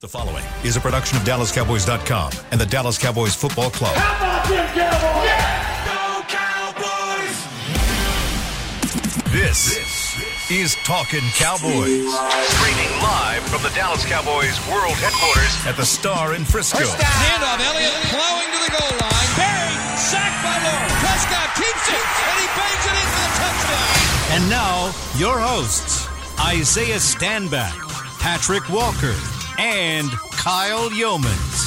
The following is a production of DallasCowboys.com and the Dallas Cowboys Football Club. How about them Cowboys? Yeah! Go Cowboys! This is Talkin' Cowboys. Streaming live from the Dallas Cowboys World Headquarters at the Star in Frisco. First down. Handoff, Elliott plowing to the goal line. Buried, sacked by Lawrence. Prescott keeps it, and he bangs it in for the touchdown. And now, your hosts, Isaiah Stanback, Patrick Walker, and Kyle Youmans.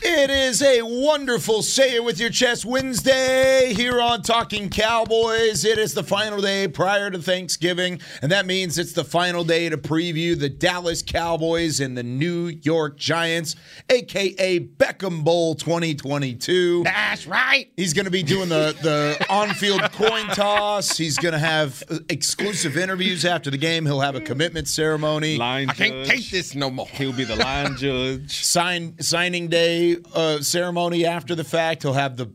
It is a wonderful Say It With Your Chest Wednesday here on Talking Cowboys. It is the final day prior to Thanksgiving, and that means it's the final day to preview the Dallas Cowboys and the New York Giants, a.k.a. Beckham Bowl 2022. That's right. He's going to be doing the on-field coin toss. He's going to have exclusive interviews after the game. He'll have a commitment ceremony. Line I judge. Can't take this no more. He'll be the line judge. Signing day. Ceremony after the fact. He'll have the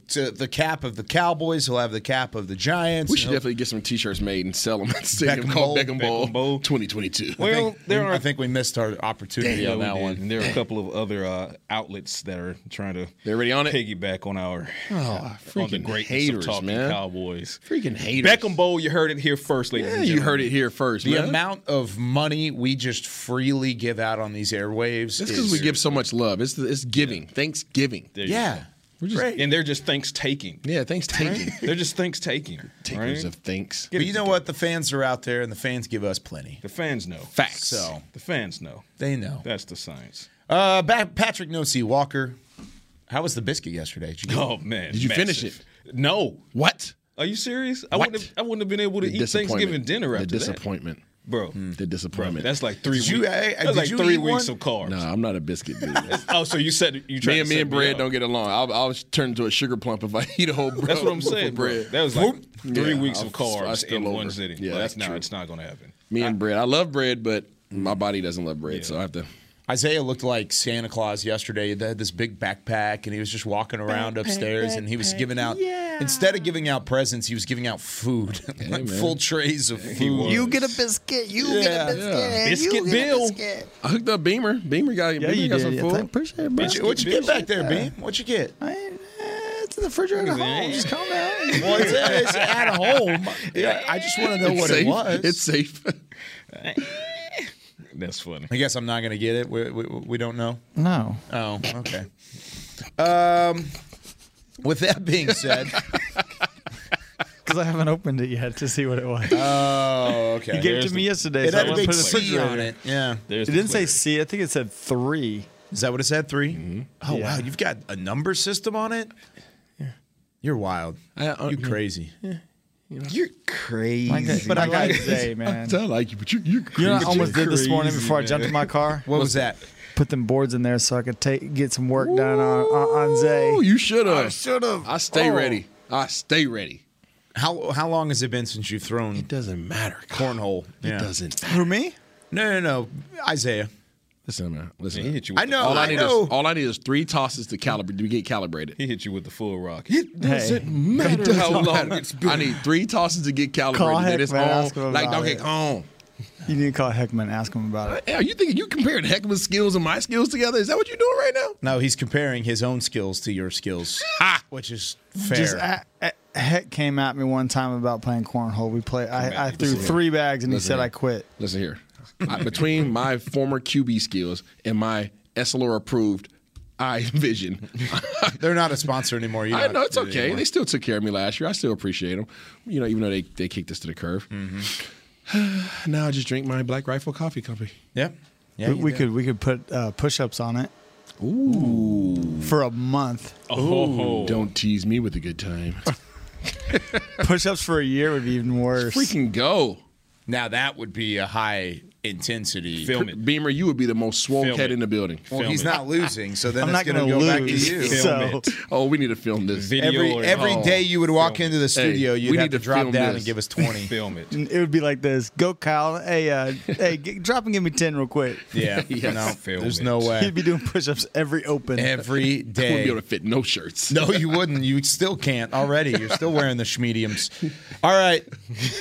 cap of the Cowboys. He'll have the cap of the Giants. We should definitely get some T-shirts made and sell them. Beckham Bowl 2022. Well, I think we missed our opportunity on that one. And there are a couple of other outlets that are trying to piggyback on our the greatness of Talking Cowboys. Freaking haters. Beckham Bowl, you heard it here first, ladies and gentlemen. You heard it here first, man. The amount of money we just freely give out on these airwaves. It's because we give so much love. It's giving. Yeah. Thanksgiving. We're just, and they're just thanks-taking. Yeah, thanks-taking. Right? They're just thanks-taking. Takers of thanks. But you know what? The fans are out there, and the fans give us plenty. The fans know. Facts. So the fans know. They know. That's the science. Patrick Nosey Walker, how was the biscuit yesterday? Did you finish it? No. What? Are you serious? I wouldn't have been able to eat Thanksgiving dinner after that. The disappointment. That's like 3 weeks. Of carbs. No, I'm not a biscuit dude. So you said you tried. Me and bread don't get along. I'll turn into a sugar plump if I eat a whole bread. That's what I'm saying, bread. That was like 3 weeks of carbs in one sitting. Yeah, that's not. It's not going to happen. Me and bread. I love bread, but my body doesn't love bread, so I have to. Isaiah looked like Santa Claus yesterday. They had this big backpack, and he was just walking around upstairs, and he was giving out instead of giving out presents, he was giving out food, full trays of food. You get a biscuit. You get a biscuit. I hooked up Beamer. Beamer got some food. I appreciate it, bro. What you get back there, Beam? What you get? It's in the refrigerator at home. Just come out. Well, it's at home. Yeah, I just want to know what it was. It's safe. That's funny. I guess I'm not going to get it. We don't know? No. Oh, okay. With that being said. Because I haven't opened it yet to see what it was. Oh, okay. You gave it to me yesterday. It had a big C on it. Yeah. It didn't say C. I think it said 3. Is that what it said? 3? Mm-hmm. Oh, yeah. Wow. You've got a number system on it? Yeah. You're wild. You're crazy. Yeah. You're crazy. But I gotta say, man. I like you, but you're crazy. You know what I almost did this morning before I jumped in my car? What was that? Put them boards in there so I could get some work done on Zay. Oh, you should have. I should have. I stay ready. How long has it been since you've thrown? It doesn't matter. Cornhole. It doesn't matter. Who, me? No. Isaiah. Listen. He hit you with all I need is 3 tosses to get calibrated. He hit you with the full rock. It doesn't matter how long it's been. I need 3 tosses to get calibrated. Call Heckman, like, don't get on. You need to call Heckman and ask him about it. Are you thinking you comparing Heckman's skills and my skills together? Is that what you're doing right now? No, he's comparing his own skills to your skills, which is fair. Heck came at me one time about playing cornhole. I threw 3 bags and he said I quit. Listen here. Between my former QB skills and my SLR-approved eye vision. They're not a sponsor anymore. I know, it's okay. Anymore. They still took care of me last year. I still appreciate them, even though they kicked us to the curve. Mm-hmm. Now I just drink my Black Rifle Coffee Company. Yep. Yeah, we could put push-ups on it. Ooh. For a month. Oh. Don't tease me with a good time. Push-ups for a year would be even worse. Let's freaking go. Now that would be a high intensity. Film it. Beamer, you would be the most swole cat in the building. Well, he's not losing, so then it's going to go back to you. We need to film this. Every day you would walk into the studio, you'd have to drop down and give us 20. Film it. It would be like this. Go, Kyle. Hey, drop and give me 10 real quick. Yeah. There's no way. He'd be doing push-ups every day. I wouldn't be able to fit no shirts. No, you wouldn't. You still can't already. You're still wearing the schmediums. All right,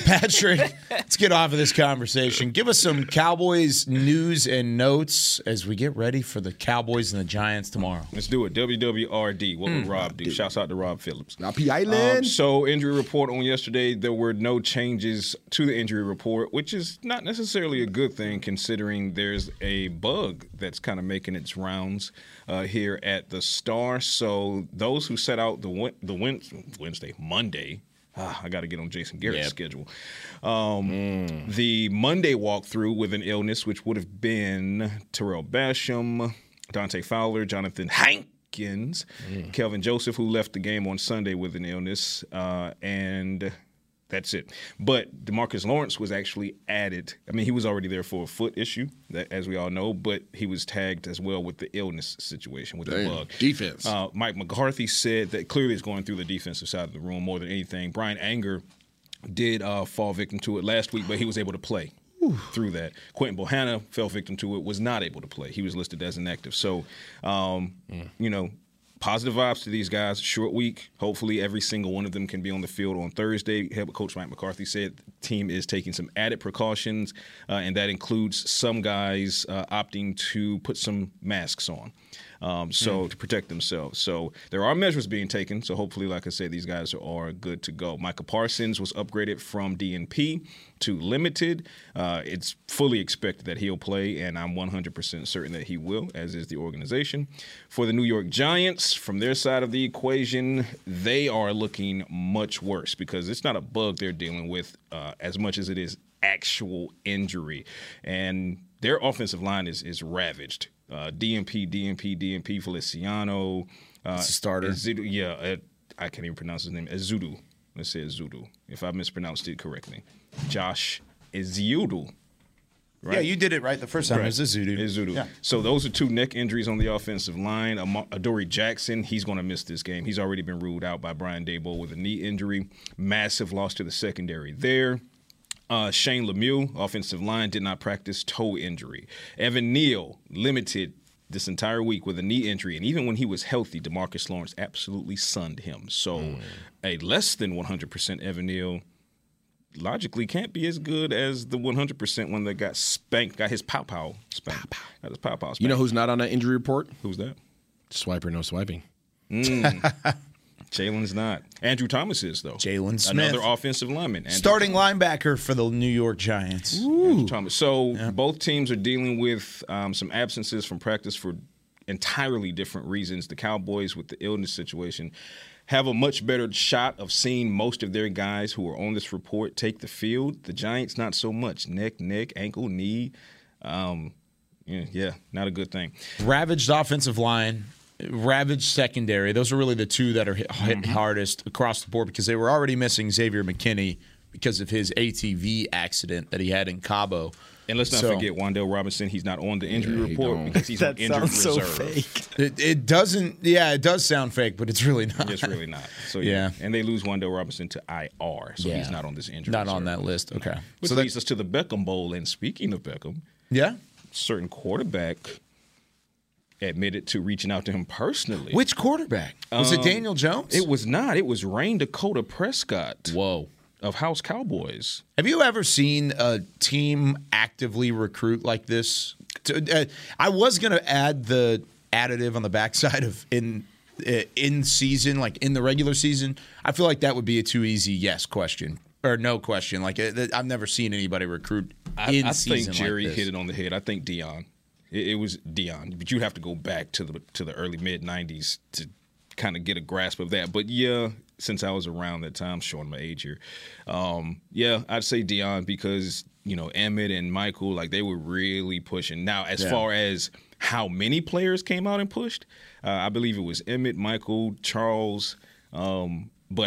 Patrick, let's get off of this conversation. Give us some Cowboys news and notes as we get ready for the Cowboys and the Giants tomorrow. Let's do it. WWRD. What would Rob do? Shouts out to Rob Phillips. Nappy Island. So injury report on yesterday, there were no changes to the injury report, which is not necessarily a good thing considering there's a bug that's kind of making its rounds here at the Star. So those who set out Monday. I got to get on Jason Garrett's schedule. The Monday walkthrough with an illness, which would have been Terrell Basham, Dante Fowler, Jonathan Hankins, Kelvin Joseph, who left the game on Sunday with an illness, and that's it. But DeMarcus Lawrence was actually added. I mean, he was already there for a foot issue, as we all know, but he was tagged as well with the illness situation, with the bug. Defense. Mike McCarthy said that clearly it's going through the defensive side of the room more than anything. Brian Anger did fall victim to it last week, but he was able to play through that. Quentin Bohanna fell victim to it, was not able to play. He was listed as inactive. So, you know, positive vibes to these guys. Short week. Hopefully every single one of them can be on the field on Thursday. Head Coach Mike McCarthy said the team is taking some added precautions, and that includes some guys opting to put some masks on to protect themselves. So there are measures being taken. So hopefully, like I said, these guys are good to go. Micah Parsons was upgraded from DNP to limited. It's fully expected that he'll play, and I'm 100% certain that he will, as is the organization. For the New York Giants, from their side of the equation, they are looking much worse because it's not a bug they're dealing with as much as it is actual injury. And their offensive line is ravaged. DNP, Feliciano. It's a starter. Ezeudu, I can't even pronounce his name. Ezeudu. Let's say Ezeudu, if I mispronounced it correctly. Josh Ezeudu. Right? Yeah, you did it right the first time. Right. It was Ezeudu. Yeah. So those are two neck injuries on the offensive line. Adoree Jackson, he's going to miss this game. He's already been ruled out by Brian Daboll with a knee injury. Massive loss to the secondary there. Shane Lemieux, offensive line, did not practice, toe injury. Evan Neal, limited this entire week with a knee injury. And even when he was healthy, DeMarcus Lawrence absolutely sunned him. So a less than 100% Evan Neal logically can't be as good as the 100% one that got spanked, got his pow-pow spanked. You know who's not on that injury report? Who's that? Swiper, no swiping. Jalen's not. Andrew Thomas is, though. Jalen Smith. Another offensive lineman. Starting linebacker for the New York Giants. Andrew Thomas. So both teams are dealing with some absences from practice for entirely different reasons. The Cowboys, with the illness situation, have a much better shot of seeing most of their guys who are on this report take the field. The Giants, not so much. Neck, ankle, knee. Not a good thing. Ravaged offensive line. Ravaged secondary. Those are really the two that are hit hardest across the board because they were already missing Xavier McKinney because of his ATV accident that he had in Cabo. And let's not forget Wan'Dale Robinson. He's not on the injury report because he's on injury reserve. That sounds so fake. It doesn't. Yeah, it does sound fake, but it's really not. It's really not. So and they lose Wan'Dale Robinson to IR, so he's not on this injury reserve. Not on that list. Okay. Which leads us to the Beckham Bowl. And speaking of Beckham, certain quarterback admitted to reaching out to him personally. Which quarterback? Was it Daniel Jones? It was not. It was Rain Dakota Prescott. Whoa. Of House Cowboys. Have you ever seen a team actively recruit like this? I was going to add the additive on the backside of in season, like in the regular season. I feel like that would be a too easy yes question. Or no question. Like I've never seen anybody recruit in season like this. I think Jerry hit it on the head. I think Deion. It was Deion, but you'd have to go back to the early mid-'90s to kind of get a grasp of that. But since I was around that time, showing my age here, I'd say Deion because Emmett and Michael, like they were really pushing. Now, as far as how many players came out and pushed, I believe it was Emmett, Michael, Charles. But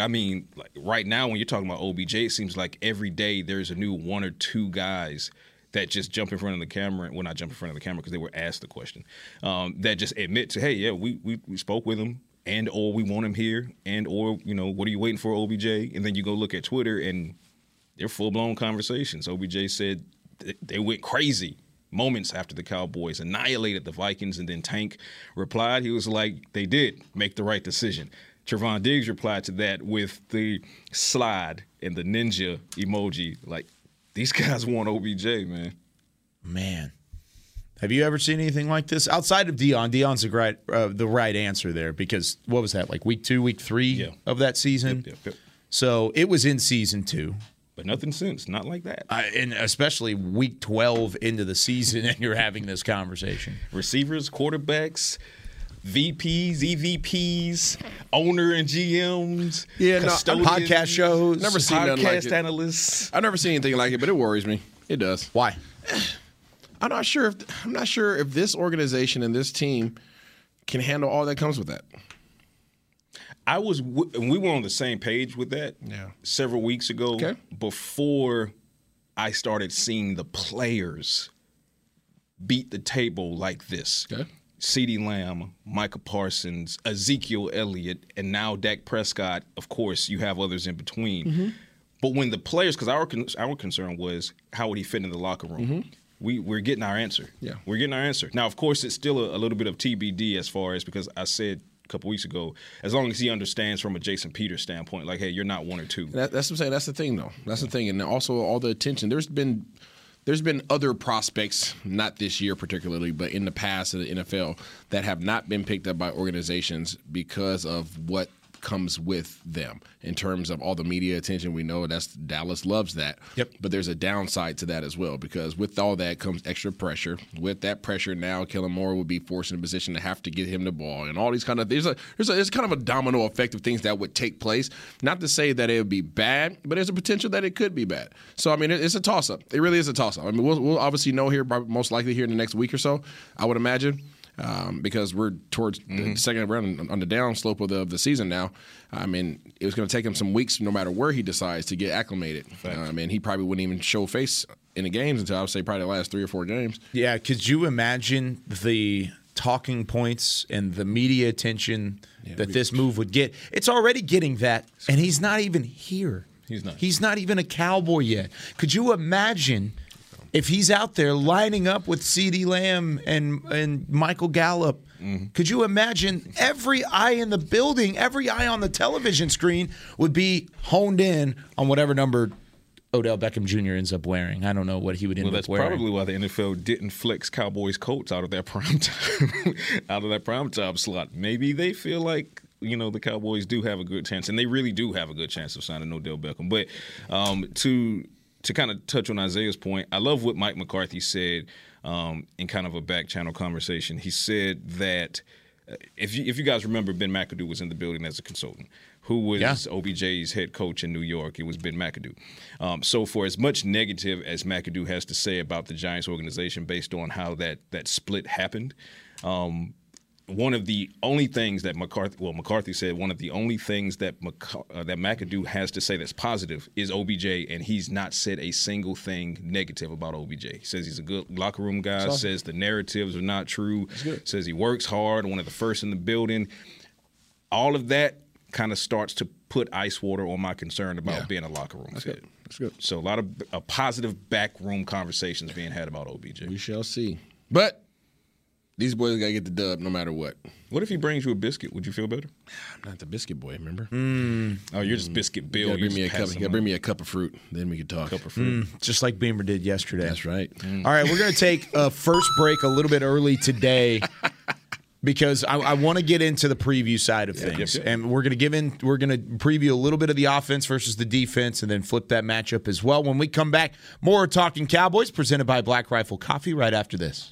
I mean, like right now when you're talking about OBJ, it seems like every day there's a new one or two guys that just jump in front of the camera, well, not jump in front of the camera because they were asked the question, that just admit to, hey, we spoke with him, and or we want him here, and or, what are you waiting for, OBJ? And then you go look at Twitter, and they're full-blown conversations. OBJ said they went crazy moments after the Cowboys annihilated the Vikings, and then Tank replied. He was like, they did make the right decision. Trevon Diggs replied to that with the slide and the ninja emoji, like, these guys want OBJ, man. Man. Have you ever seen anything like this? Outside of Deion, Deion's the right answer there because what was that, like week 2, week 3 of that season? Yep. So it was in season 2. But nothing since, not like that. And especially week 12 into the season and you're having this conversation. Receivers, quarterbacks, VPs, EVPs, owner and GMs, custodians, podcast shows, never seen podcast like analysts. I've never seen anything like it, but it worries me. It does. Why? I'm not sure if this organization and this team can handle all that comes with that. We were on the same page with that several weeks ago before I started seeing the players beat the table like this. Okay. CeeDee Lamb, Micah Parsons, Ezekiel Elliott, and now Dak Prescott. Of course, you have others in between. Mm-hmm. But when the players, because our concern was how would he fit in the locker room? Mm-hmm. We're getting our answer. Yeah. We're getting our answer. Now, of course, it's still a little bit of TBD as far as because I said a couple weeks ago, as long as he understands from a Jason Peters standpoint, like, hey, you're not one or two. That's what I'm saying. That's the thing, though. That's the thing. And also all the attention. There's been other prospects, not this year particularly, but in the past in the NFL that have not been picked up by organizations because of what comes with them in terms of all the media attention. We know that's Dallas loves that. Yep. But there's a downside to that as well because with all that comes extra pressure. With that pressure now, Kellen Moore would be forced in a position to have to get him the ball and all these kind of things. There's kind of a domino effect of things that would take place. Not to say that it would be bad, but there's a potential that it could be bad. So, I mean, it's a toss-up. It really is a toss-up. I mean, we'll obviously know here, most likely here in the next week or so, I would imagine. Because we're towards the second round on the down slope of the season now. I mean, it was going to take him some weeks no matter where he decides to get acclimated. I mean, he probably wouldn't even show face in the games until I would say probably the last 3 or 4 games. Yeah, could you imagine the talking points and the media attention that this move would get? It's already getting that, and he's not even here. He's not even a Cowboy yet. Could you imagine – if he's out there lining up with CeeDee Lamb and Michael Gallup, could you imagine every eye in the building, every eye on the television screen would be honed in on whatever number Odell Beckham Jr. ends up wearing? I don't know what he would end up wearing. Well, that's probably why the NFL didn't flex Cowboys coats out of that primetime slot. Maybe they feel like, you know, the Cowboys do have a good chance, and they really do have a good chance of signing Odell Beckham. But to kind of touch on Isaiah's point, I love what Mike McCarthy said in kind of a back-channel conversation. He said that if you guys remember, Ben McAdoo was in the building as a consultant, who was OBJ's head coach in New York. It was Ben McAdoo. So for as much negative as McAdoo has to say about the Giants organization based on how that split happened, one of the only things that McCarthy said, one of the only things that that McAdoo has to say that's positive is OBJ, and he's not said a single thing negative about OBJ. He says he's a good locker room guy, says the narratives are not true, says he works hard, one of the first in the building. All of that kind of starts to put ice water on my concern about being a locker room kid. That's good. So a lot of positive backroom conversations being had about OBJ. We shall see. But these boys got to get the dub no matter what. What if he brings you a biscuit? Would you feel better? I'm not the biscuit boy, remember? Oh, you're just Biscuit Bill. You got to bring me a cup of fruit. Then we can talk. Cup of fruit. Just like Beamer did yesterday. That's right. All right, we're going to take a first break a little bit early today because I want to get into the preview side of things. Yep. And we're going to we're going to preview a little bit of the offense versus the defense and then flip that matchup as well. When we come back, more Talking Cowboys presented by Black Rifle Coffee right after this.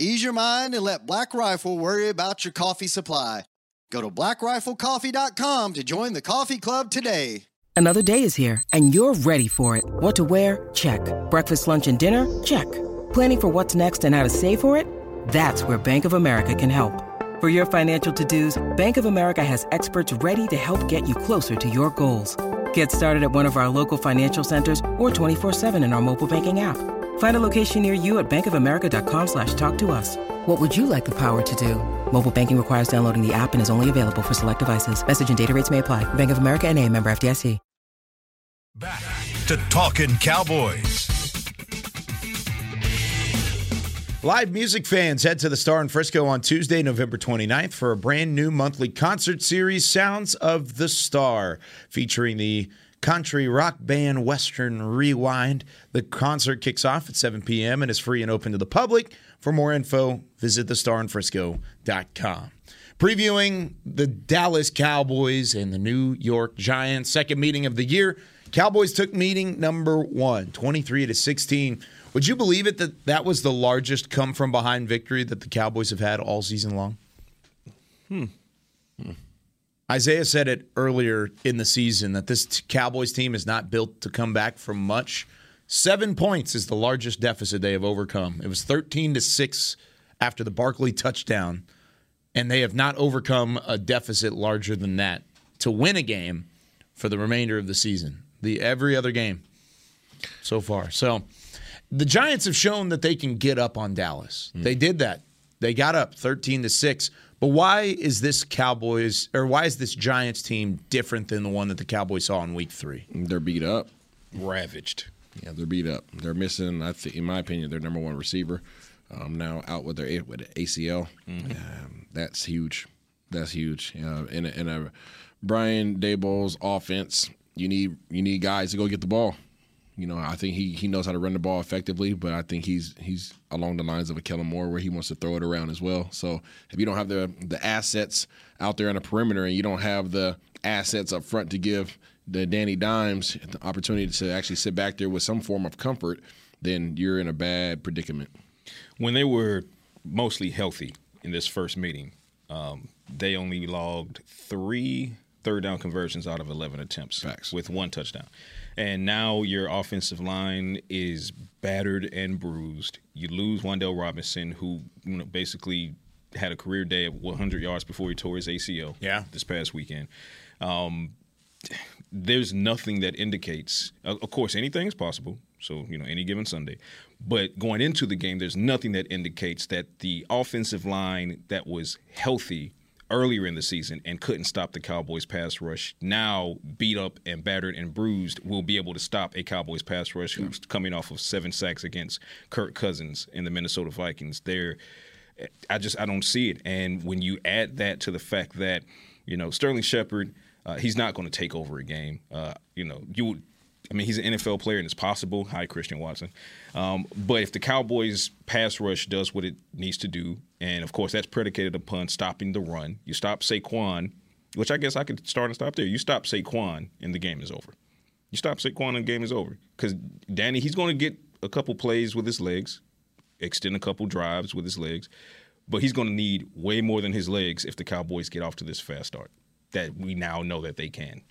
Ease your mind and let Black Rifle worry about your coffee supply. Go to blackriflecoffee.com to join the coffee club today. Another day is here, and you're ready for it. What to wear? Check. Breakfast, lunch, and dinner? Check. Planning for what's next and how to save for it? That's where Bank of America can help. For your financial to-dos, Bank of America has experts ready to help get you closer to your goals. Get started at one of our local financial centers or 24/7 in our mobile banking app. Find a location near you at bankofamerica.com/talktous. What would you like the power to do? Mobile banking requires downloading the app and is only available for select devices. Message and data rates may apply. Bank of America N.A., member FDIC. Back to Talkin' Cowboys. Live music fans, head to the Star in Frisco on Tuesday, November 29th for a brand new monthly concert series, Sounds of the Star, featuring the country rock band Western Rewind. The concert kicks off at 7 p.m. and is free and open to the public. For more info, visit thestarinfrisco.com. Previewing the Dallas Cowboys and the New York Giants. Second meeting of the year. Cowboys took meeting number one, 23-16. Would you believe it that that was the largest come-from-behind victory that the Cowboys have had all season long? Isaiah said it earlier in the season that this Cowboys team is not built to come back from much. 7 points is the largest deficit they have overcome. It was 13-6 after the Barkley touchdown, and they have not overcome a deficit larger than that to win a game for the remainder of the season. Every other game so far. So the Giants have shown that they can get up on Dallas. They did that. They got up 13-6. But why is this Giants team different than the one that the Cowboys saw in Week 3? They're beat up, ravaged. Yeah, they're beat up. They're missing, in my opinion, their number one receiver. Now out with their ACL. That's huge. That's huge. In a Brian Daboll's offense, you need guys to go get the ball. I think he knows how to run the ball effectively, but I think he's along the lines of a Kellen Moore where he wants to throw it around as well. So if you don't have the assets out there on the perimeter and you don't have the assets up front to give the Danny Dimes the opportunity to actually sit back there with some form of comfort, then you're in a bad predicament. When they were mostly healthy in this first meeting, they only logged 3 third-down conversions out of 11 attempts. Facts. With 1 touchdown. And now your offensive line is battered and bruised. You lose Wan'Dale Robinson, who basically had a career day of 100 yards before he tore his ACL this past weekend. There's nothing that indicates – of course, anything is possible, so any given Sunday. But going into the game, there's nothing that indicates that the offensive line that was healthy – earlier in the season and couldn't stop the Cowboys pass rush, now beat up and battered and bruised, will be able to stop a Cowboys pass rush who's coming off of 7 sacks against Kirk Cousins and the Minnesota Vikings. I don't see it. And when you add that to the fact that, Sterling Shepard, he's not going to take over a game. He's an NFL player and it's possible. Hi, Christian Watson. But if the Cowboys pass rush does what it needs to do, and, of course, that's predicated upon stopping the run, you stop Saquon, which I guess I could start and stop there. You stop Saquon and the game is over. Because Danny, he's going to get a couple plays with his legs, extend a couple drives with his legs, but he's going to need way more than his legs if the Cowboys get off to this fast start that we now know that they can.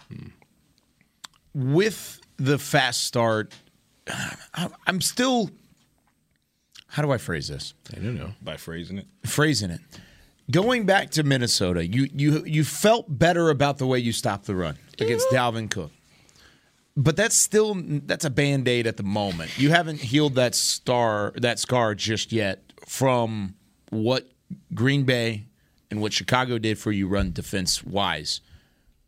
With the fast start, I'm still – how do I phrase this? I don't know. By phrasing it. Going back to Minnesota, you felt better about the way you stopped the run against Dalvin Cook. But that's a Band-Aid at the moment. You haven't healed that scar just yet from what Green Bay and what Chicago did for you run defense-wise.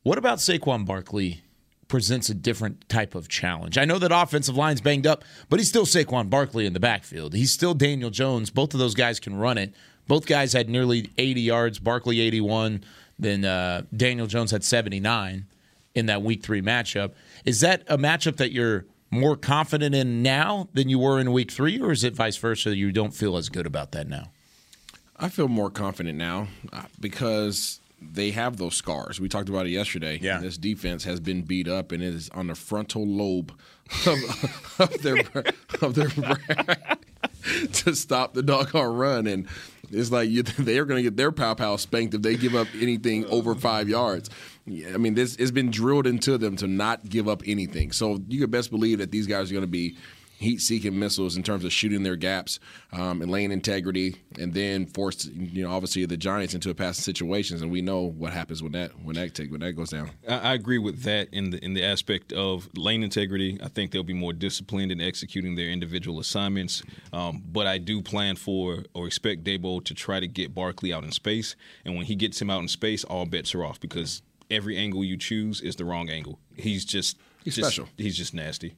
What about Saquon Barkley presents a different type of challenge? I know that offensive line's banged up, but he's still Saquon Barkley in the backfield. He's still Daniel Jones. Both of those guys can run it. Both guys had nearly 80 yards, Barkley 81, then Daniel Jones had 79. In that Week 3 matchup. Is that a matchup that you're more confident in now than you were in Week 3, or is it vice versa, you don't feel as good about that now? I feel more confident now because they have those scars. We talked about it yesterday. Yeah. This defense has been beat up and is on the frontal lobe of their brain to stop the doggone run. And it's like they are going to get their pow-pow spanked if they give up anything over 5 yards. I mean, this it's been drilled into them to not give up anything. So you could best believe that these guys are going to be heat-seeking missiles in terms of shooting their gaps and lane integrity, and then force obviously the Giants into a passing situations. And we know what happens when that goes down. I agree with that in the aspect of lane integrity. I think they'll be more disciplined in executing their individual assignments. But I do plan for or expect Debo to try to get Barkley out in space. And when he gets him out in space, all bets are off because every angle you choose is the wrong angle. He's special. He's just nasty.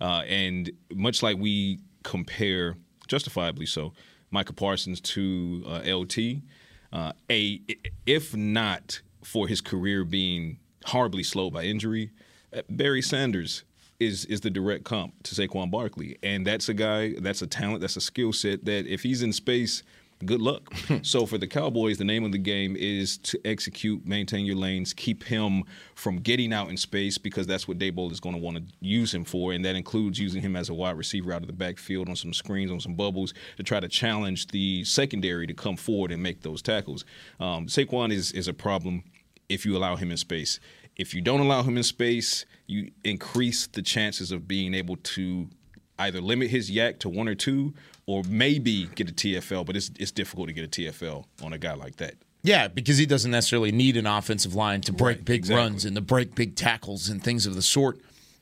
And much like we compare, justifiably so, Micah Parsons to LT, if not for his career being horribly slowed by injury, Barry Sanders is the direct comp to Saquon Barkley. And that's a guy, that's a talent, that's a skill set that if he's in space, good luck. So for the Cowboys, the name of the game is to execute, maintain your lanes, keep him from getting out in space because that's what Daboll is going to want to use him for, and that includes using him as a wide receiver out of the backfield on some screens, on some bubbles, to try to challenge the secondary to come forward and make those tackles. Saquon is a problem if you allow him in space. If you don't allow him in space, you increase the chances of being able to either limit his yak to one or two or maybe get a TFL, but it's difficult to get a TFL on a guy like that. Yeah, because he doesn't necessarily need an offensive line to break runs and to break big tackles and things of the sort.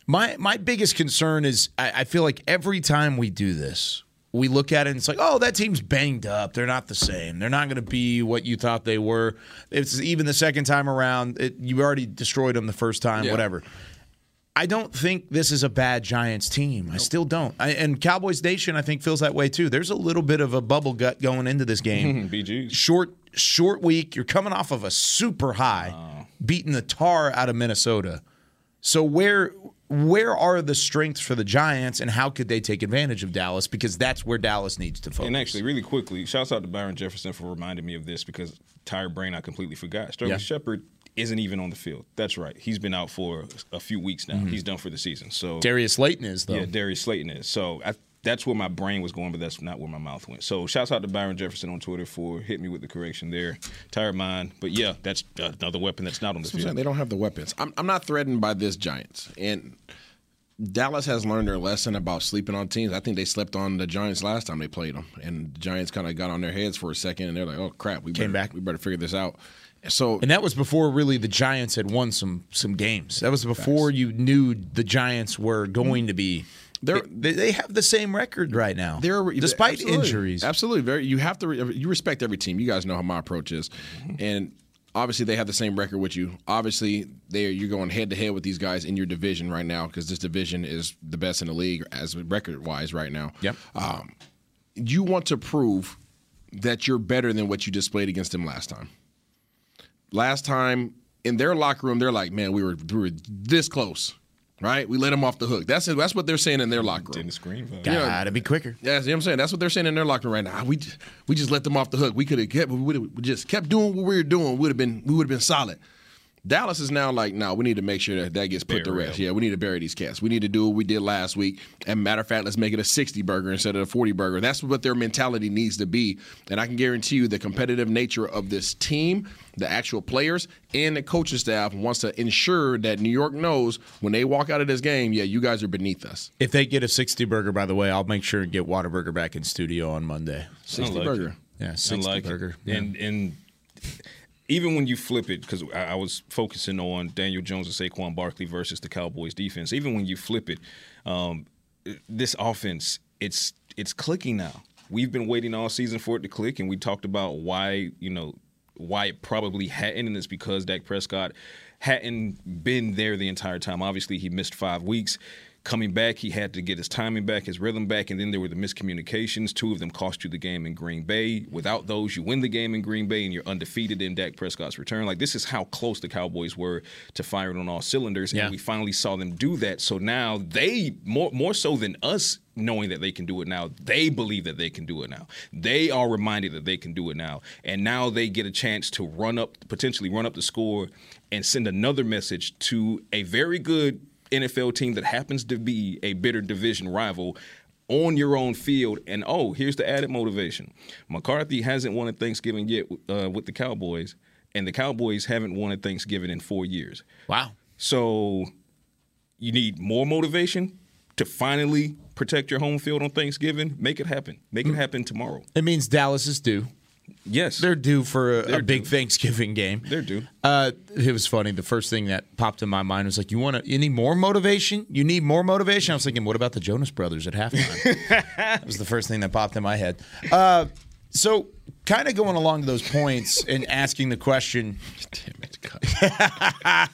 My biggest concern is I feel like every time we do this, we look at it and it's like, oh, that team's banged up. They're not the same. They're not going to be what you thought they were. It's even the second time around. You already destroyed them the first time, whatever. I don't think this is a bad Giants team. I still don't. And Cowboys Nation, I think, feels that way too. There's a little bit of a bubble gut going into this game. BG. Short week. You're coming off of a super high, beating the tar out of Minnesota. So where are the strengths for the Giants, and how could they take advantage of Dallas? Because that's where Dallas needs to focus. And actually, really quickly, shouts out to Byron Jefferson for reminding me of this because tired brain, I completely forgot. Sterling Shepard isn't even on the field. That's right. He's been out for a few weeks now. Mm-hmm. He's done for the season. So Darius Slayton is, though. Yeah, Darius Slayton is. So that's where my brain was going, but that's not where my mouth went. So shouts out to Byron Jefferson on Twitter for hitting me with the correction there. Tired mind. But, yeah, that's another weapon that's not on the field. They don't have the weapons. I'm not threatened by this Giants. And Dallas has learned their lesson about sleeping on teams. I think they slept on the Giants last time they played them. And the Giants kind of got on their heads for a second, and they're like, oh, crap, we better figure this out. And that was before really the Giants had won some games. That was before you knew the Giants were going to be. They have the same record right now, despite injuries. Absolutely. You respect every team. You guys know how my approach is. And obviously they have the same record with you. Obviously you're going head-to-head with these guys in your division right now because this division is the best in the league as record-wise right now. Yep. You want to prove that you're better than what you displayed against them last time. Last time in their locker room, they're like, man, we were this close, right? We let them off the hook. That's what they're saying in their locker room. Didn't scream. Gotta be quicker. Yeah, you know what I'm saying? That's what they're saying in their locker room right now. We just let them off the hook. We just kept doing what we were doing. We would have been solid. Dallas is now like, no, we need to make sure that gets put to rest. Yeah, we need to bury these cats. We need to do what we did last week. And matter of fact, let's make it a 60-burger instead of a 40-burger. That's what their mentality needs to be. And I can guarantee you the competitive nature of this team, the actual players, and the coaching staff wants to ensure that New York knows when they walk out of this game, yeah, you guys are beneath us. If they get a 60-burger, by the way, I'll make sure and get Whataburger back in studio on Monday. 60-burger. Yeah, 60 like burger. Yeah. And even when you flip it, because I was focusing on Daniel Jones and Saquon Barkley versus the Cowboys defense, even when you flip it, this offense, it's clicking now. We've been waiting all season for it to click, and we talked about why, you know, why it probably hadn't, and it's because Dak Prescott hadn't been there the entire time. Obviously, he missed 5 weeks. Coming back, he had to get his timing back, his rhythm back, and then there were the miscommunications. Two of them cost you the game in Green Bay. Without those, you win the game in Green Bay, and you're undefeated in Dak Prescott's return. Like, this is how close the Cowboys were to firing on all cylinders, and we finally saw them do that. So now they, more so than us knowing that they can do it now, they believe that they can do it now. They are reminded that they can do it now. And now they get a chance to potentially run up the score and send another message to a very good NFL team that happens to be a bitter division rival on your own field. And, oh, here's the added motivation. McCarthy hasn't won at Thanksgiving yet with the Cowboys, and the Cowboys haven't won at Thanksgiving in 4 years. Wow. So you need more motivation to finally protect your home field on Thanksgiving. Make it happen. Make it happen tomorrow. It means Dallas is due. Yes. They're due for a big Thanksgiving game. They're due. It was funny. The first thing that popped in my mind was like, you need more motivation? You need more motivation? I was thinking, what about the Jonas Brothers at halftime? That was the first thing that popped in my head. So kind of going along those points and asking the question. Damn it, God.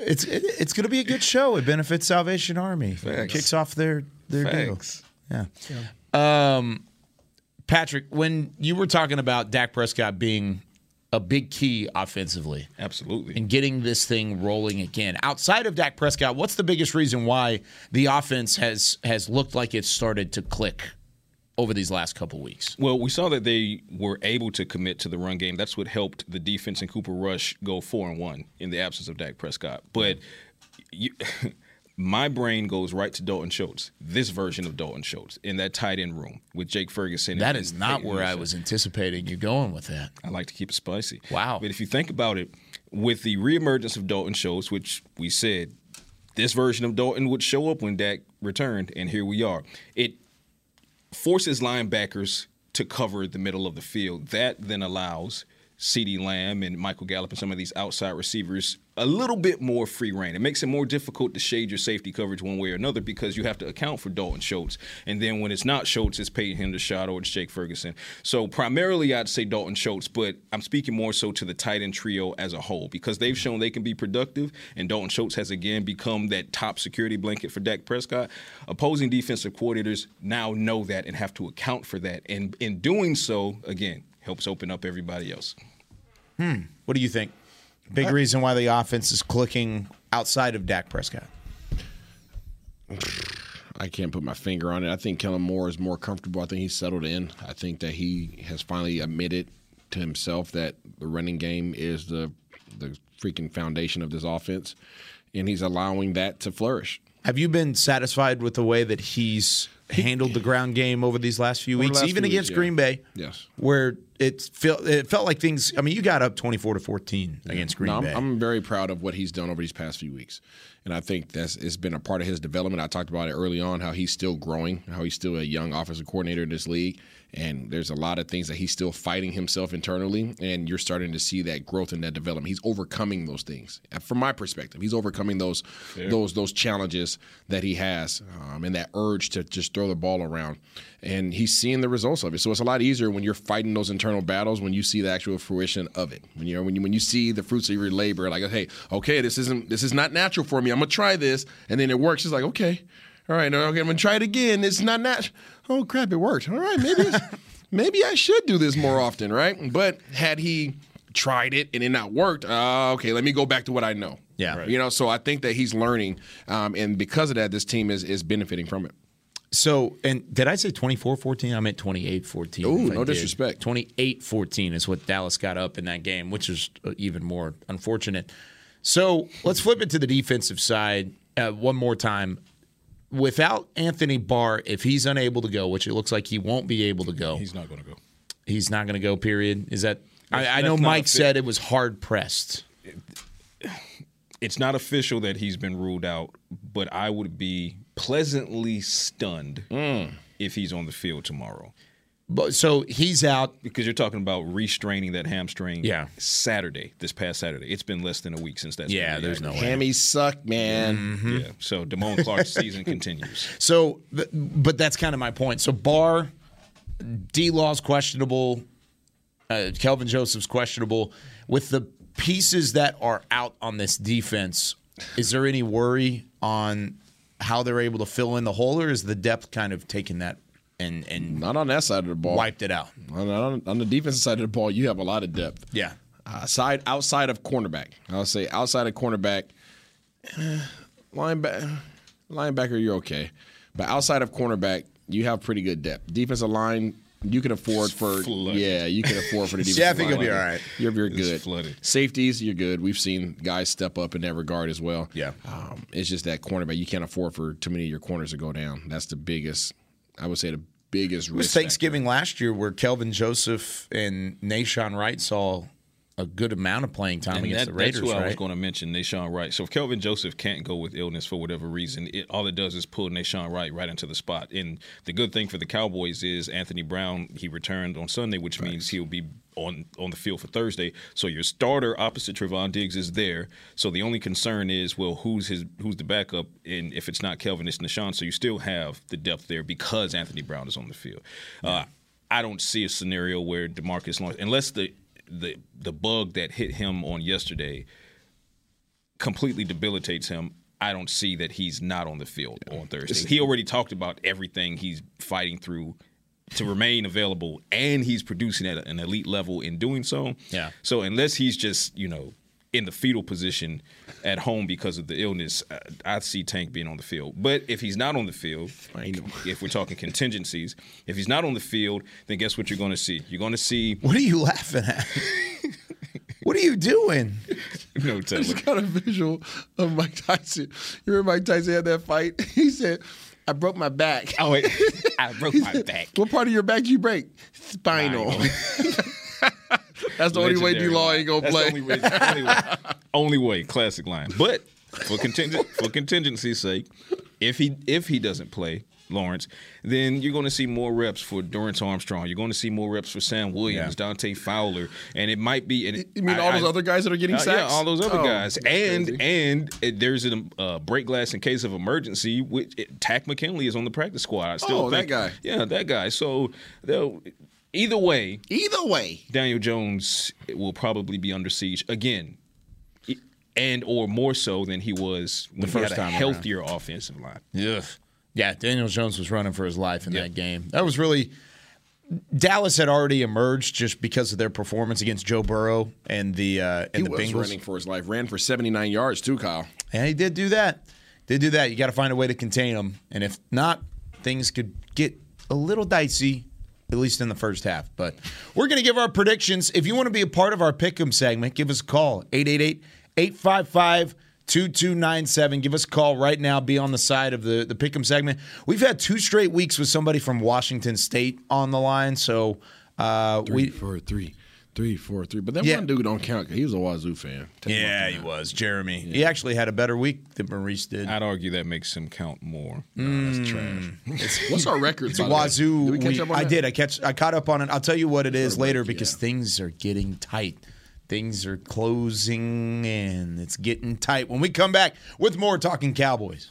It's going to be a good show. It benefits Salvation Army. Facts. It kicks off their deal. Yeah. Patrick, when you were talking about Dak Prescott being a big key offensively. Absolutely. And getting this thing rolling again. Outside of Dak Prescott, what's the biggest reason why the offense has looked like it's started to click over these last couple weeks? Well, we saw that they were able to commit to the run game. That's what helped the defense and Cooper Rush go 4-1 in the absence of Dak Prescott. But my brain goes right to Dalton Schultz, this version of Dalton Schultz, in that tight end room with Jake Ferguson. That is not where I was anticipating you going with that. I like to keep it spicy. Wow. But if you think about it, with the reemergence of Dalton Schultz, which we said this version of Dalton would show up when Dak returned, and here we are, it forces linebackers to cover the middle of the field. That then allows CeeDee Lamb and Michael Gallup and some of these outside receivers a little bit more free reign. It makes it more difficult to shade your safety coverage one way or another because you have to account for Dalton Schultz. And then when it's not Schultz, it's Peyton Hendershot or it's Jake Ferguson. So primarily I'd say Dalton Schultz, but I'm speaking more so to the tight end trio as a whole because they've shown they can be productive, and Dalton Schultz has again become that top security blanket for Dak Prescott. Opposing defensive coordinators now know that and have to account for that. And in doing so, again, helps open up everybody else. What do you think? Big reason why the offense is clicking outside of Dak Prescott. I can't put my finger on it. I think Kellen Moore is more comfortable. I think he's settled in. I think that he has finally admitted to himself that the running game is the freaking foundation of this offense, and he's allowing that to flourish. Have you been satisfied with the way that he's handled the ground game over these last few weeks, against Green Bay? Yes. Where it felt like things – I mean, you got up 24-14 against Green Bay. I'm very proud of what he's done over these past few weeks, and I think it's been a part of his development. I talked about it early on, how he's still growing, how he's still a young offensive coordinator in this league, and there's a lot of things that he's still fighting himself internally, and you're starting to see that growth and that development. He's overcoming those things. From my perspective, he's overcoming those challenges that he has and that urge to just throw the ball around, and he's seeing the results of it. So it's a lot easier when you're fighting those internal battles when you see the actual fruition of it. When you see the fruits of your labor, like, hey, okay, this is not natural for me. I'm gonna try this, and then it works. It's like, okay, all right, okay, I'm gonna try it again. It's not natural. Oh crap, it worked. All right, maybe I should do this more often, right? But had he tried it and it not worked, okay, let me go back to what I know. Yeah, right. So I think that he's learning, and because of that, this team is benefiting from it. So, and did I say 24-14? I meant 28-14. Oh, no disrespect. 28-14 is what Dallas got up in that game, which is even more unfortunate. So, let's flip it to the defensive side one more time. Without Anthony Barr, if he's unable to go, which it looks like he won't be able to go. He's not going to go. He's not going to go, period. Is that – I know Mike said it was hard-pressed. It's not official that he's been ruled out, but I would be – pleasantly stunned if he's on the field tomorrow. So he's out. Because you're talking about restraining that hamstring Saturday, this past Saturday. It's been less than a week since that. Yeah, there's no way. Hammies suck, man. Mm-hmm. Yeah, so Damone Clark's season continues. So, but that's kind of my point. So Barr, D-Law's questionable, Kelvin Joseph's questionable. With the pieces that are out on this defense, is there any worry on how they're able to fill in the hole, or is the depth kind of taking that? And not on that side of the ball. Wiped it out. On the defensive side of the ball, you have a lot of depth. Yeah. Outside of cornerback. I'll say outside of cornerback, linebacker, you're okay. But outside of cornerback, you have pretty good depth. Defensive line, you can afford for the defensive line. I think you'll be all right. You're good. Flooded. Safeties, you're good. We've seen guys step up in that regard as well. Yeah. It's just that cornerback. You can't afford for too many of your corners to go down. That's the biggest – I would say the biggest risk. It was Thanksgiving last year where Kelvin Joseph and Nahshon Wright saw a good amount of playing time against the Raiders. That's who I was going to mention, Nahshon Wright. So if Kelvin Joseph can't go with illness for whatever reason, all it does is pull Nahshon Wright right into the spot. And the good thing for the Cowboys is Anthony Brown, he returned on Sunday, which means he'll be on the field for Thursday. So your starter opposite Trevon Diggs is there. So the only concern is, well, who's the backup? And if it's not Kelvin, it's Nahshon. So you still have the depth there because Anthony Brown is on the field. I don't see a scenario where DeMarcus Lawrence, unless the bug that hit him on yesterday completely debilitates him, I don't see that he's not on the field on Thursday. He already talked about everything he's fighting through to remain available, and he's producing at an elite level in doing so. Yeah. So unless he's just, in the fetal position at home because of the illness, I see Tank being on the field. But if he's not on the field, if we're talking contingencies, if he's not on the field, then guess what you're going to see? You're going to see – What are you laughing at? What are you doing? No telling. I just got a visual of Mike Tyson. You remember Mike Tyson had that fight? He said – I broke my back. Oh, wait. I broke my back. What part of your back you break? Spinal. That's the only way D-Law ain't going to play. Only way. Classic line. But for contingency's sake, if he doesn't play, Lawrence, then you're going to see more reps for Dorrance Armstrong. You're going to see more reps for Sam Williams, Dante Fowler, and it might be. And you mean all those other guys that are getting sacks? Yeah, all those other guys. And there's a break glass in case of emergency. Tack McKinley is on the practice squad. I still think, that guy. Yeah, that guy. So either way, Daniel Jones will probably be under siege again. And or more so than he was when he had a healthier offensive line. Yeah. Yeah, Daniel Jones was running for his life in that game. That was really – Dallas had already emerged just because of their performance against Joe Burrow and the Bengals. He was running for his life. Ran for 79 yards too, Kyle. And he did do that. You got to find a way to contain him. And if not, things could get a little dicey, at least in the first half. But we're going to give our predictions. If you want to be a part of our Pick'em segment, give us a call, 888-855 2297. Give us a call right now. Be on the side of the Pick'em segment. We've had 2 straight weeks with somebody from Washington State on the line. So three, four, three. But that one dude don't count. He was a Wazoo fan. He was. Jeremy. Yeah. He actually had a better week than Maurice did. I'd argue that makes him count more. That's trash. What's our record? It's Wazoo. Did we catch up on that? I did. I caught up on it. I'll tell you what it is later because things are getting tight. Things are closing in. It's getting tight. When we come back with more Talking Cowboys.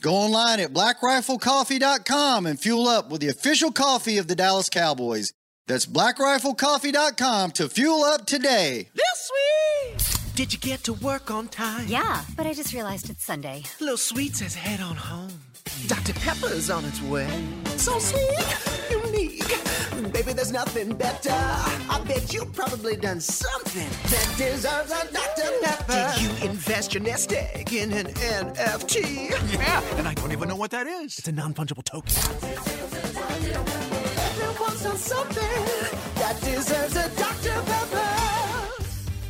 Go online at blackriflecoffee.com and fuel up with the official coffee of the Dallas Cowboys. That's blackriflecoffee.com to fuel up today. This week! Did you get to work on time? Yeah, but I just realized it's Sunday. Little Sweet says head on home. Dr. Pepper's on its way. So sweet, unique. Baby, there's nothing better. I bet you've probably done something that deserves a Dr. Pepper. Did you invest your nest egg in an NFT? Yeah, and I don't even know what that is. It's a non-fungible token. Everyone's done something that deserves a Dr. Pepper.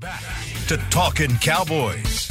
Back to Talkin' Cowboys.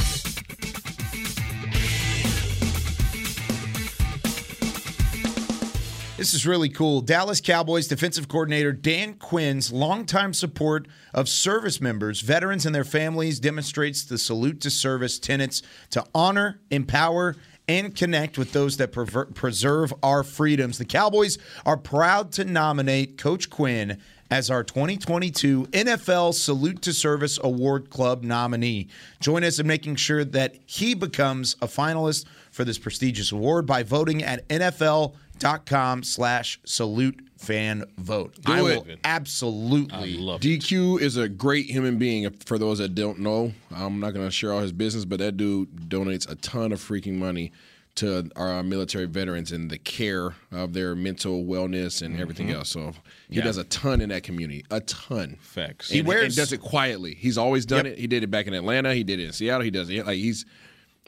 This is really cool. Dallas Cowboys defensive coordinator Dan Quinn's longtime support of service members, veterans, and their families demonstrates the salute to service tenets to honor, empower, and connect with those that preserve our freedoms. The Cowboys are proud to nominate Coach Quinn as our 2022 NFL Salute to Service Award Club nominee. Join us in making sure that he becomes a finalist for this prestigious award by voting at NFL.com/salute fan vote. I will absolutely love it. DQ is a great human being. For those that don't know, I'm not going to share all his business, but that dude donates a ton of freaking money to our military veterans and the care of their mental wellness and everything else. So he does a ton in that community, a ton. Facts. He and does it quietly. He's always done it. He did it back in Atlanta. He did it in Seattle. He does it. Like he's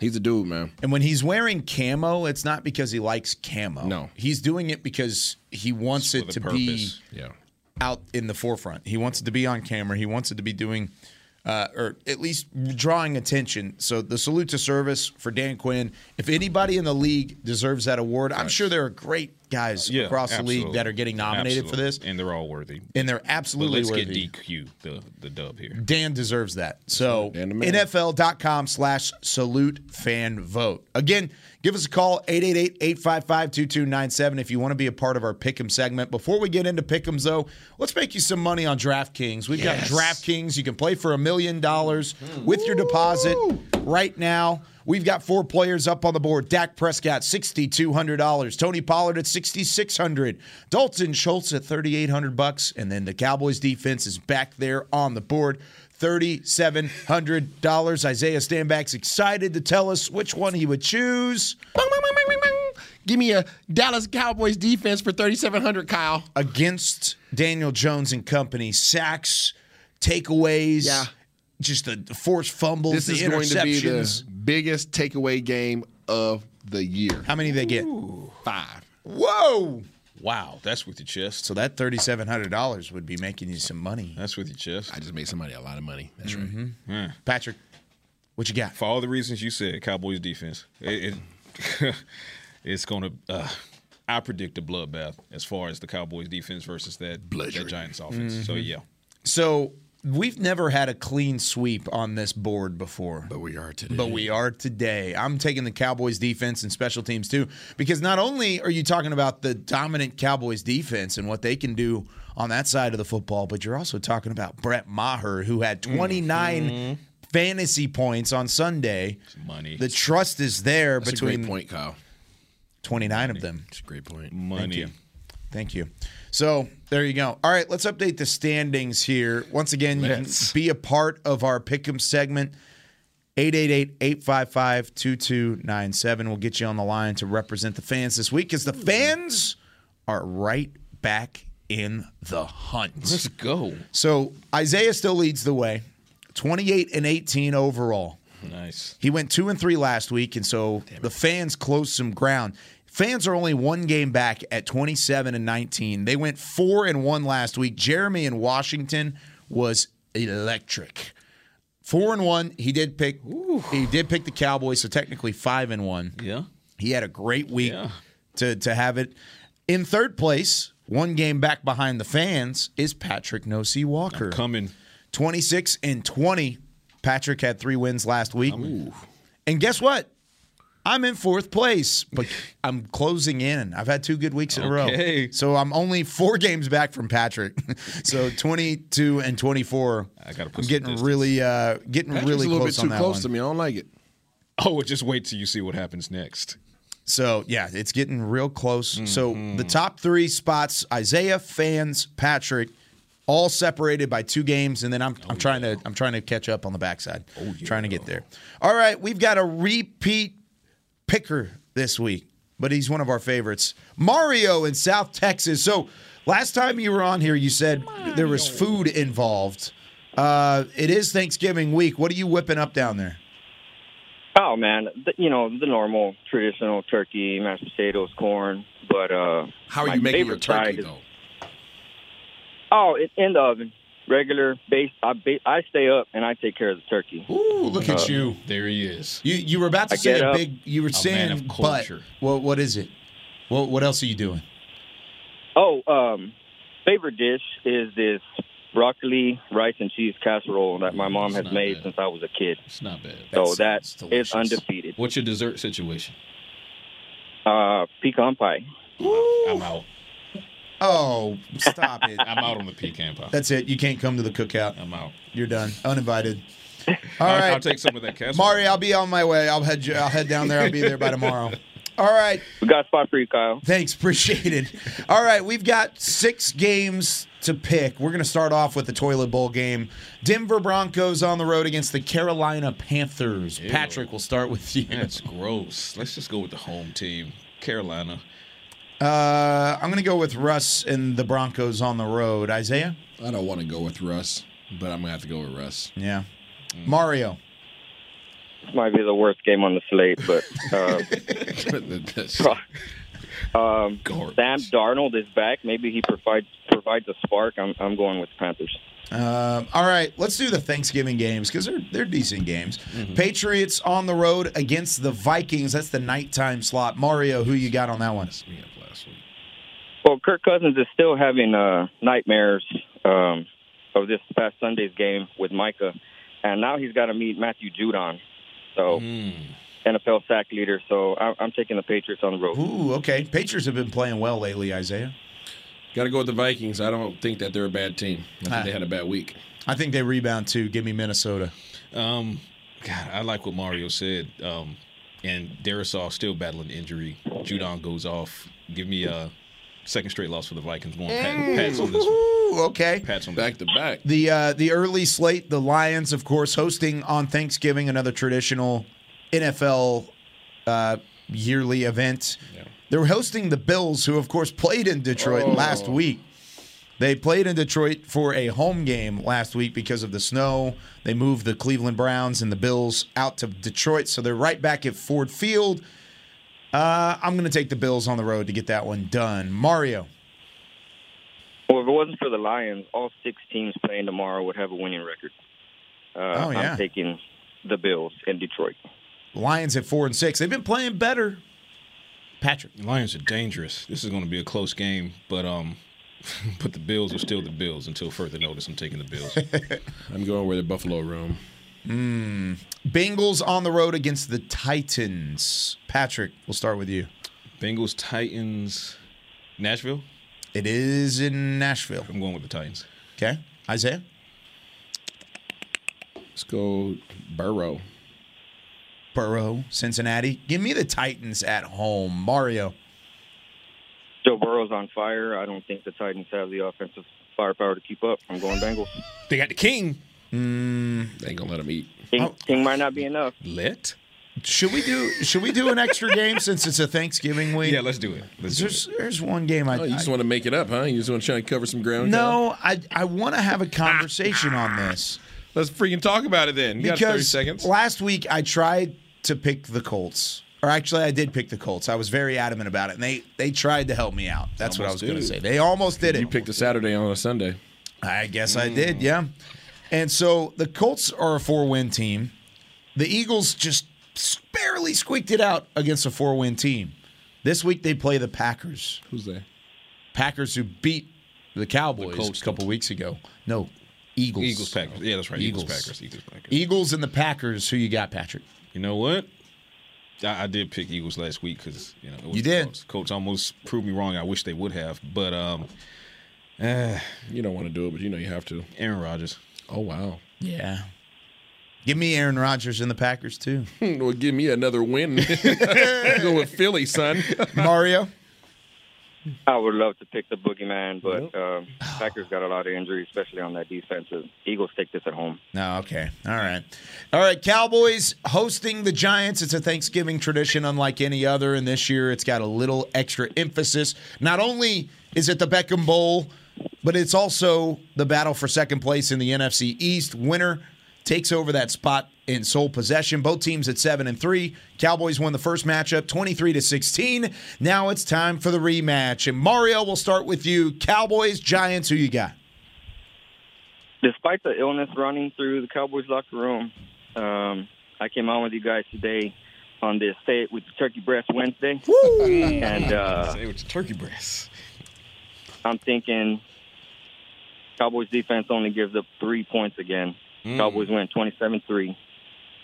a dude, man. And when he's wearing camo, it's not because he likes camo. No, he's doing it because he wants it to be out in the forefront. He wants it to be on camera. He wants it to be doing. Or at least drawing attention. So the salute to service for Dan Quinn. If anybody in the league deserves that award, I'm sure there are great guys across the league that are getting nominated for this. And they're all worthy. And they're absolutely worthy. Let's get DQ, the dub here. Dan deserves that. So NFL.com/salute fan vote. Again, give us a call, 888-855-2297 if you want to be a part of our Pick'em segment. Before we get into Pick'ems, though, let's make you some money on DraftKings. We've got DraftKings. You can play for $1 million with your deposit right now. We've got 4 players up on the board. Dak Prescott, $6,200. Tony Pollard at $6,600. Dalton Schultz at $3,800. And then the Cowboys defense is back there on the board. $3,700. Isaiah Stanback's excited to tell us which one he would choose. Give me a Dallas Cowboys defense for $3,700, Kyle. Against Daniel Jones and company. Sacks, takeaways, just the forced fumbles, the interceptions. This is going to be the biggest takeaway game of the year. How many did they get? 5. Whoa. Wow, that's with your chest. So that $3,700 would be making you some money. That's with your chest. I just made somebody a lot of money. That's right. Yeah. Patrick, what you got? For all the reasons you said, Cowboys defense. It's going to I predict a bloodbath as far as the Cowboys defense versus that Giants offense. So, So we've never had a clean sweep on this board before. But we are today. I'm taking the Cowboys defense and special teams too, because not only are you talking about the dominant Cowboys defense and what they can do on that side of the football, but you're also talking about Brett Maher, who had 29 fantasy points on Sunday. It's money. The trust is there. That's between a great point, Kyle. 29 money. Of them. It's a great point. Money. Thank you. So there you go. All right, let's update the standings here. Once again, you can be a part of our Pick'em segment. 888-855-2297. We'll get you on the line to represent the fans this week, because the fans are right back in the hunt. Let's go. So Isaiah still leads the way, 28-18 overall. Nice. He went 2-3 last week, and so the fans closed some ground. Fans are only one game back at 27-19. They went 4-1 last week. Jeremy in Washington was electric. 4-1. He did pick the Cowboys, so technically 5-1. Yeah. He had a great week to have it. In third place, one game back behind the fans, is Patrick Walker. I'm coming. 26-20. Patrick had 3 wins last week. Ooh. And guess what? I'm in fourth place, but I'm closing in. I've had 2 good weeks in a row. So I'm only 4 games back from Patrick. So 22-24. I gotta put I'm getting really close on that one. Patrick's a little bit too close to me. I don't like it. Oh, just wait till you see what happens next. So, yeah, it's getting real close. Mm-hmm. So the top 3 spots, Isaiah, fans, Patrick, all separated by 2 games, and then I'm trying to catch up on the backside. Trying to get there. All right, we've got a repeat picker this week, but he's one of our favorites. Mario in South Texas. So last time you were on here, you said there was food involved. It is Thanksgiving week. What are you whipping up down there? Oh, man, the normal, traditional turkey, mashed potatoes, corn. But how are you making your turkey, though? Oh, it's in the oven. Regular base. I stay up and I take care of the turkey. Ooh, look at you! There he is. You were about to say a big. You were saying, but what is it? What else are you doing? Oh, favorite dish is this broccoli, rice, and cheese casserole that my mom has made since I was a kid. It's not bad. So that is undefeated. What's your dessert situation? Pecan pie. Ooh. I'm out. Oh, stop it. I'm out on the pecan pie. That's it. You can't come to the cookout. I'm out. You're done. Uninvited. All right. I'll take some of that casserole. Mari, I'll be on my way. I'll head down there. I'll be there by tomorrow. All right. We got a spot for you, Kyle. Thanks. Appreciate it. All right. We've got 6 games to pick. We're going to start off with the Toilet Bowl game. Denver Broncos on the road against the Carolina Panthers. Ew. Patrick, we'll start with you. That's gross. Let's just go with the home team, Carolina. I'm going to go with Russ and the Broncos on the road. Isaiah? I don't want to go with Russ, but I'm going to have to go with Russ. Yeah. Mario? This might be the worst game on the slate, but Sam Darnold is back. Maybe he provides a spark. I'm going with the Panthers. All right, let's do the Thanksgiving games because they're decent games. Mm-hmm. Patriots on the road against the Vikings. That's the nighttime slot. Mario, who you got on that one? Well, Kirk Cousins is still having nightmares of this past Sunday's game with Micah, and now he's got to meet Matthew Judon, NFL sack leader. So I'm taking the Patriots on the road. Ooh, okay. Patriots have been playing well lately, Isaiah. Got to go with the Vikings. I don't think that they're a bad team. I think they had a bad week. I think they rebound, too. Give me Minnesota. God, I like what Mario said. And Darisaw still battling injury. Judon goes off. Give me a second straight loss for the Vikings. Pats on this one. Okay. Pats on back to back. The early slate, the Lions, of course, hosting on Thanksgiving, another traditional NFL yearly event. Yeah. They're hosting the Bills, who, of course, played in Detroit last week. They played in Detroit for a home game last week because of the snow. They moved the Cleveland Browns and the Bills out to Detroit, so they're right back at Ford Field. I'm going to take the Bills on the road to get that one done. Mario. Well, if it wasn't for the Lions, all 6 teams playing tomorrow would have a winning record. I'm taking the Bills in Detroit. Lions at 4-6. They've been playing better. Patrick. The Lions are dangerous. This is going to be a close game, but the Bills are still the Bills until further notice. I'm taking the Bills. I'm going with the Buffalo room. Bengals on the road against the Titans. Patrick, we'll start with you. Bengals, Titans, Nashville? It is in Nashville. I'm going with the Titans. Okay. Isaiah? Let's go Burrow. Cincinnati. Give me the Titans at home. Mario. Joe Burrow's on fire. I don't think the Titans have the offensive firepower to keep up. I'm going Bengals. They got the king. They ain't going to let him eat. King might not be enough. Let Should we do an extra game since it's a Thanksgiving week? Yeah, let's do it. There's one game I. Oh, you just want to make it up, huh? You just want to try to cover some ground. No, I want to have a conversation on this. Let's freaking talk about it then. You got 30 seconds. Last week I tried to pick the Colts. Or actually, I did pick the Colts. I was very adamant about it, and they tried to help me out. That's almost what I was going to say. They almost did it. You picked a Saturday on a Sunday. I guess I did, yeah. And so the Colts are a 4-win team. The Eagles just barely squeaked it out against a 4-win team. This week they play the Packers. Who's they? Packers who beat the Cowboys a couple weeks ago. No, Eagles. Eagles, Packers. Yeah, that's right. Eagles, Packers. Eagles and the Packers. Who you got, Patrick? You know what? I did pick Eagles last week because it was Colts almost proved me wrong. I wish they would have, but you don't want to do it, but you have to. Aaron Rodgers. Oh wow. Yeah. Give me Aaron Rodgers and the Packers too. Well, give me another win. Go with Philly, son. Mario. I would love to pick the boogeyman, but Packers got a lot of injuries, especially on that defense. Eagles take this at home. No, okay. All right, Cowboys hosting the Giants. It's a Thanksgiving tradition unlike any other, and this year it's got a little extra emphasis. Not only is it the Beckham Bowl, but it's also the battle for second place in the NFC East. Winner takes over that spot in sole possession. Both teams at 7-3. Cowboys won the first matchup 23-16. Now it's time for the rematch. And Mario, we'll start with you. Cowboys, Giants, who you got? Despite the illness running through the Cowboys locker room, I came on with you guys today on this Say It With The Turkey Breast Wednesday. Woo! And, Say It With The Turkey Breast. I'm thinking Cowboys defense only gives up 3 points again. Cowboys win 27-3.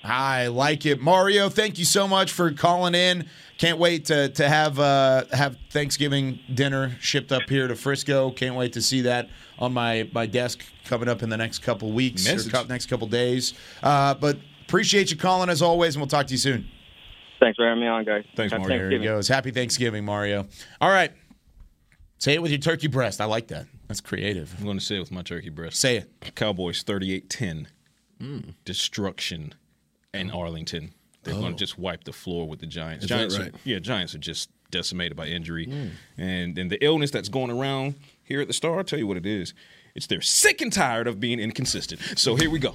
I like it. Mario, thank you so much for calling in. Can't wait to have Thanksgiving dinner shipped up here to Frisco. Can't wait to see that on my desk coming up in the next couple weeks next couple days. But appreciate you calling as always, and we'll talk to you soon. Thanks for having me on, guys. Thanks, Mario. There he goes. Happy Thanksgiving, Mario. All right. Say it with your turkey breast. I like that. That's creative. I'm going to say it with my turkey breast. Say it. Cowboys 38-10. Destruction in Arlington. They're going to just wipe the floor with the Giants. Is Giants, right? Giants are just decimated by injury. And the illness that's going around here at the Star, I'll tell you what it is. It's they're sick and tired of being inconsistent. So here we go.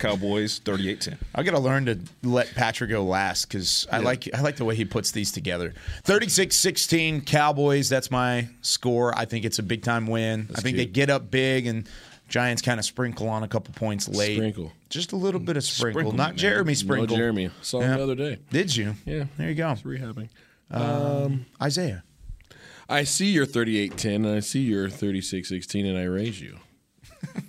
Cowboys 38-10. I got to learn to let Patrick go last because I like the way he puts these together. 36-16 Cowboys, that's my score. I think it's a big-time win. That's I think they get up big and Giants kind of sprinkle on a couple points late. Sprinkle. Just a little bit of sprinkle. Not man. Jeremy Sprinkle. No Jeremy. Saw him the other day. Did you? Yeah. There you go. It's rehabbing. Isaiah. I see your 38-10, and I see your 36-16, and I raise you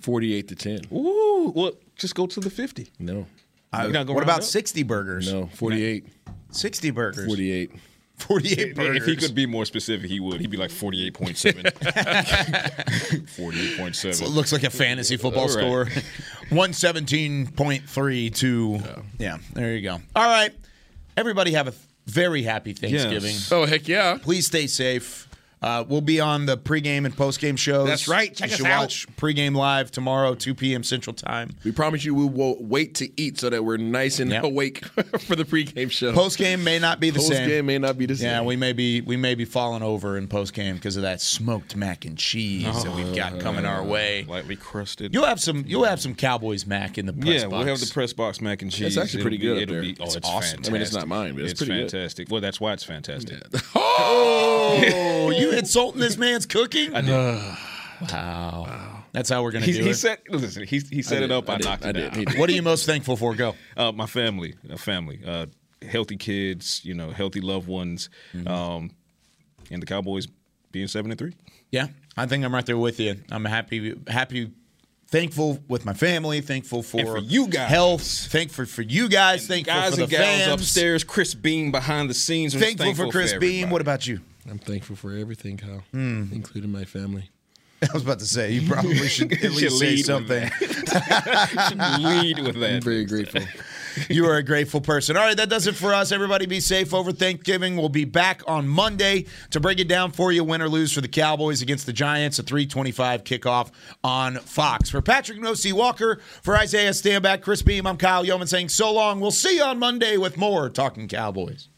48-10. Ooh, well, just go to the 50. No. What about 60 burgers? No, 48. 60 burgers. 48 burgers. If he could be more specific, he would. He'd be like 48.7. 48.7. So it looks like a fantasy football score. 117.32. Yeah, there you go. All right. Everybody have a very happy Thanksgiving. Yes. Oh, heck yeah. Please stay safe. We'll be on the pregame and postgame shows. That's right. Check us out. You should watch pregame live tomorrow, 2 p.m. Central Time. We promise you we will wait to eat so that we're nice and awake for the pregame show. Postgame may not be the same. Postgame may not be the same. Yeah, we may be falling over in postgame because of that smoked mac and cheese that we've got coming our way. Lightly crusted. You'll have some Cowboys mac in the press box. Yeah, we'll have the press box mac and cheese. It's actually pretty good. It's awesome. Fantastic. I mean, it's not mine, but it's pretty fantastic. Good. Well, that's why it's fantastic. Yeah. Oh, you insulting this man's cooking? I did. Wow. That's how we're going to do it. He set it up, I knocked it down. What are you most thankful for? Go. My family. Healthy kids, healthy loved ones. And the Cowboys being 7-3. Yeah. I think I'm right there with you. I'm happy. Thankful with my family, thankful for you guys. Health, thankful for you guys, thankful guys for the fans upstairs, Chris Beam behind the scenes. Thankful for Chris Beam. What about you? I'm thankful for everything, Kyle, including my family. I was about to say, you probably should at least say something. Lead with that. I'm very grateful. You are a grateful person. All right, that does it for us. Everybody be safe over Thanksgiving. We'll be back on Monday to break it down for you, win or lose for the Cowboys against the Giants, a 3:25 kickoff on Fox. For Patrick "No.C. Walker, for Isaiah Stanback, Chris Beam, I'm Kyle Youmans saying so long. We'll see you on Monday with more Talking Cowboys.